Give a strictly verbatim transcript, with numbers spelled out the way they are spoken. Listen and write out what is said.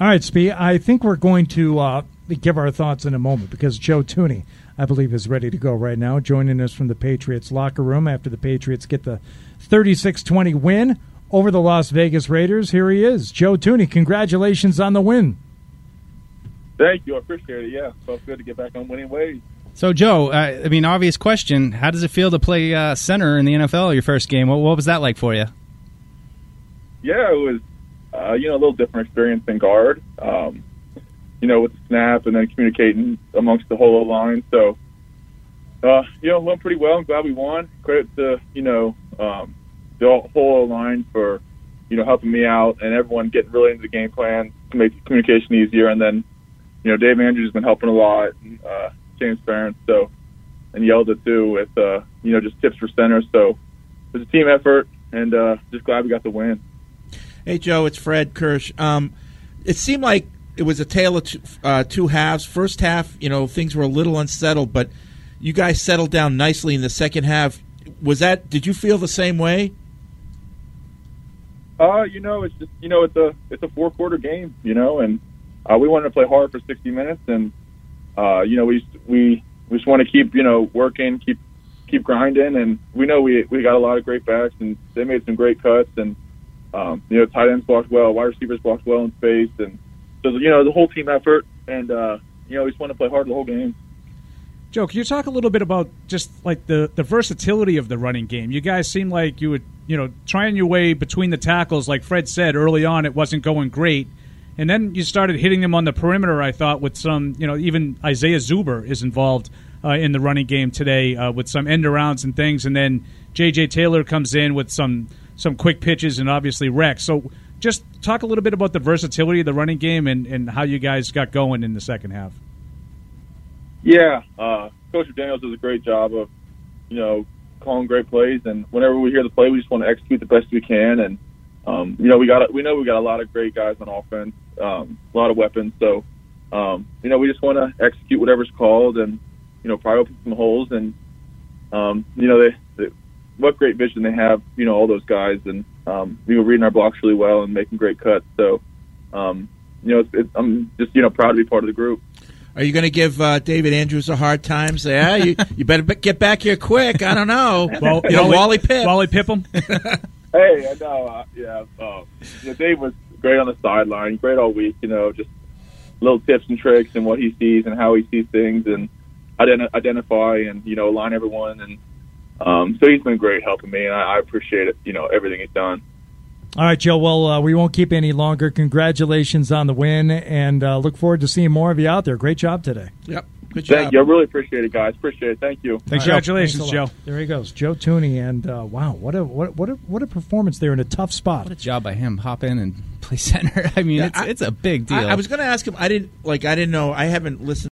All right, Spee, I think we're going to uh, give our thoughts in a moment because Joe Thuney, I believe, is ready to go right now, joining us from the Patriots locker room after the Patriots get the thirty-six twenty win over the Las Vegas Raiders. Here he is, Joe Thuney. Congratulations on the win. Thank you. I appreciate it. Yeah, so it's good to get back on winning ways. So, Joe, I, I mean, obvious question. How does it feel to play uh, center in the N F L your first game? What, what was that like for you? Yeah, it was. Uh, you know, a little different experience than guard, um, you know, with the snap and then communicating amongst the whole line. So, uh, you know, went pretty well. I'm glad we won. Credit to, you know, um, the whole line for, you know, helping me out and everyone getting really into the game plan to make the communication easier. And then, you know, Dave Andrews has been helping a lot, and, uh, James Ferentz, so, and Yelda too with, uh, you know, just tips for center. So it was a team effort, and uh, just glad we got the win. Hey, Joe, it's Fred Kirsch. Um, it seemed like it was a tale of two, uh, two halves. First half, you know, things were a little unsettled, but you guys settled down nicely in the second half. Was that? Did you feel the same way? Uh, you know, it's just you know, it's a it's a four quarter game, you know, and uh, we wanted to play hard for sixty minutes, and uh, you know, we we we just want to keep you know working, keep keep grinding, and we know we we got a lot of great backs, and they made some great cuts, and. Um, you know, tight ends blocked well, wide receivers blocked well in space, and so you know the whole team effort. And uh, you know, we just want to play hard the whole game. Joe, can you talk a little bit about just like the, the versatility of the running game? You guys seem like you would, you know, trying your way between the tackles. Like Fred said early on, it wasn't going great, and then you started hitting them on the perimeter. I thought with some, you know, even Isaiah Zuber is involved uh, in the running game today uh, with some end arounds and things, and then J J. Taylor comes in with some. some quick pitches, and obviously wrecks. So just talk a little bit about the versatility of the running game and, and how you guys got going in the second half. Yeah, uh, Coach Daniels does a great job of, you know, calling great plays, and whenever we hear the play, we just want to execute the best we can. And, um, you know, we got we know we got a lot of great guys on offense, um, a lot of weapons. So, um, you know, we just want to execute whatever's called and, you know, probably open some holes. And, um, you know, they, they – what great vision they have, you know, all those guys. And um, we were reading our blocks really well and making great cuts. So, um, you know, it's, it's, I'm just, you know, proud to be part of the group. Are you going to give uh, David Andrews a hard time? Say, ah, you, you better get back here quick. I don't know. Well, you know, Wally, Wally Pipp. Wally Pipp him? Hey, I know. Uh, yeah, uh, you know, Dave was great on the sideline, great all week, you know, just little tips and tricks and what he sees and how he sees things and ident- identify and, you know, align everyone and, Um, so he's been great helping me, and I, I appreciate it, you know, everything he's done. All right, Joe, well, uh, we won't keep any longer. Congratulations on the win, and uh, look forward to seeing more of you out there. Great job today. Yep, good job. Thank you. I really appreciate it, guys. Appreciate it. Thank you. Thanks, Congratulations, Thanks Joe. There he goes, Joe Thuney, and uh, wow, what a what what a, what a performance there in a tough spot. What a job by him, hop in and play center. I mean, yeah, it's I, it's a big deal. I, I was going to ask him. I didn't like. I didn't know. I haven't listened.